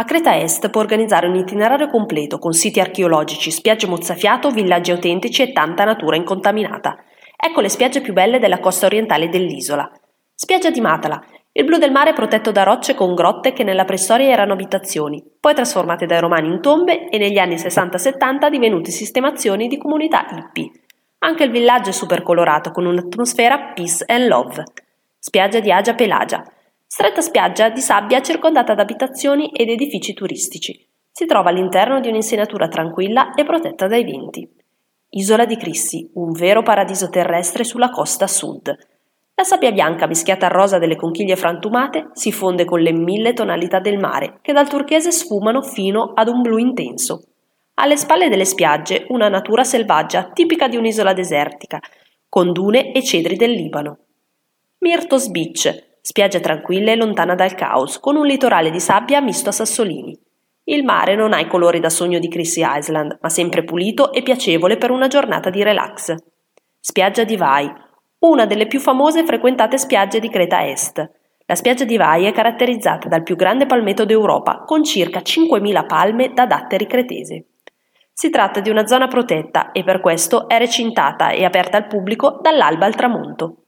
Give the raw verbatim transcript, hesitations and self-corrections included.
A Creta Est può organizzare un itinerario completo con siti archeologici, spiagge mozzafiato, villaggi autentici e tanta natura incontaminata. Ecco le spiagge più belle della costa orientale dell'isola. Spiaggia di Matala. Il blu del mare è protetto da rocce con grotte che nella preistoria erano abitazioni, poi trasformate dai romani in tombe e negli anni sessanta settanta divenute sistemazioni di comunità hippie. Anche il villaggio è super colorato con un'atmosfera peace and love. Spiaggia di Agia Pelagia. Stretta spiaggia di sabbia circondata da abitazioni ed edifici turistici. Si trova all'interno di un'insenatura tranquilla e protetta dai venti. Isola di Chrissi, un vero paradiso terrestre sulla costa sud. La sabbia bianca mischiata al rosa delle conchiglie frantumate si fonde con le mille tonalità del mare che dal turchese sfumano fino ad un blu intenso. Alle spalle delle spiagge una natura selvaggia tipica di un'isola desertica, con dune e cedri del Libano. Myrtos Beach. Spiaggia tranquilla e lontana dal caos, con un litorale di sabbia misto a sassolini. Il mare non ha i colori da sogno di Chrissi Island, ma sempre pulito e piacevole per una giornata di relax. Spiaggia di Vai, una delle più famose e frequentate spiagge di Creta Est. La spiaggia di Vai è caratterizzata dal più grande palmeto d'Europa, con circa cinquemila palme da datteri cretese. Si tratta di una zona protetta e per questo è recintata e aperta al pubblico dall'alba al tramonto.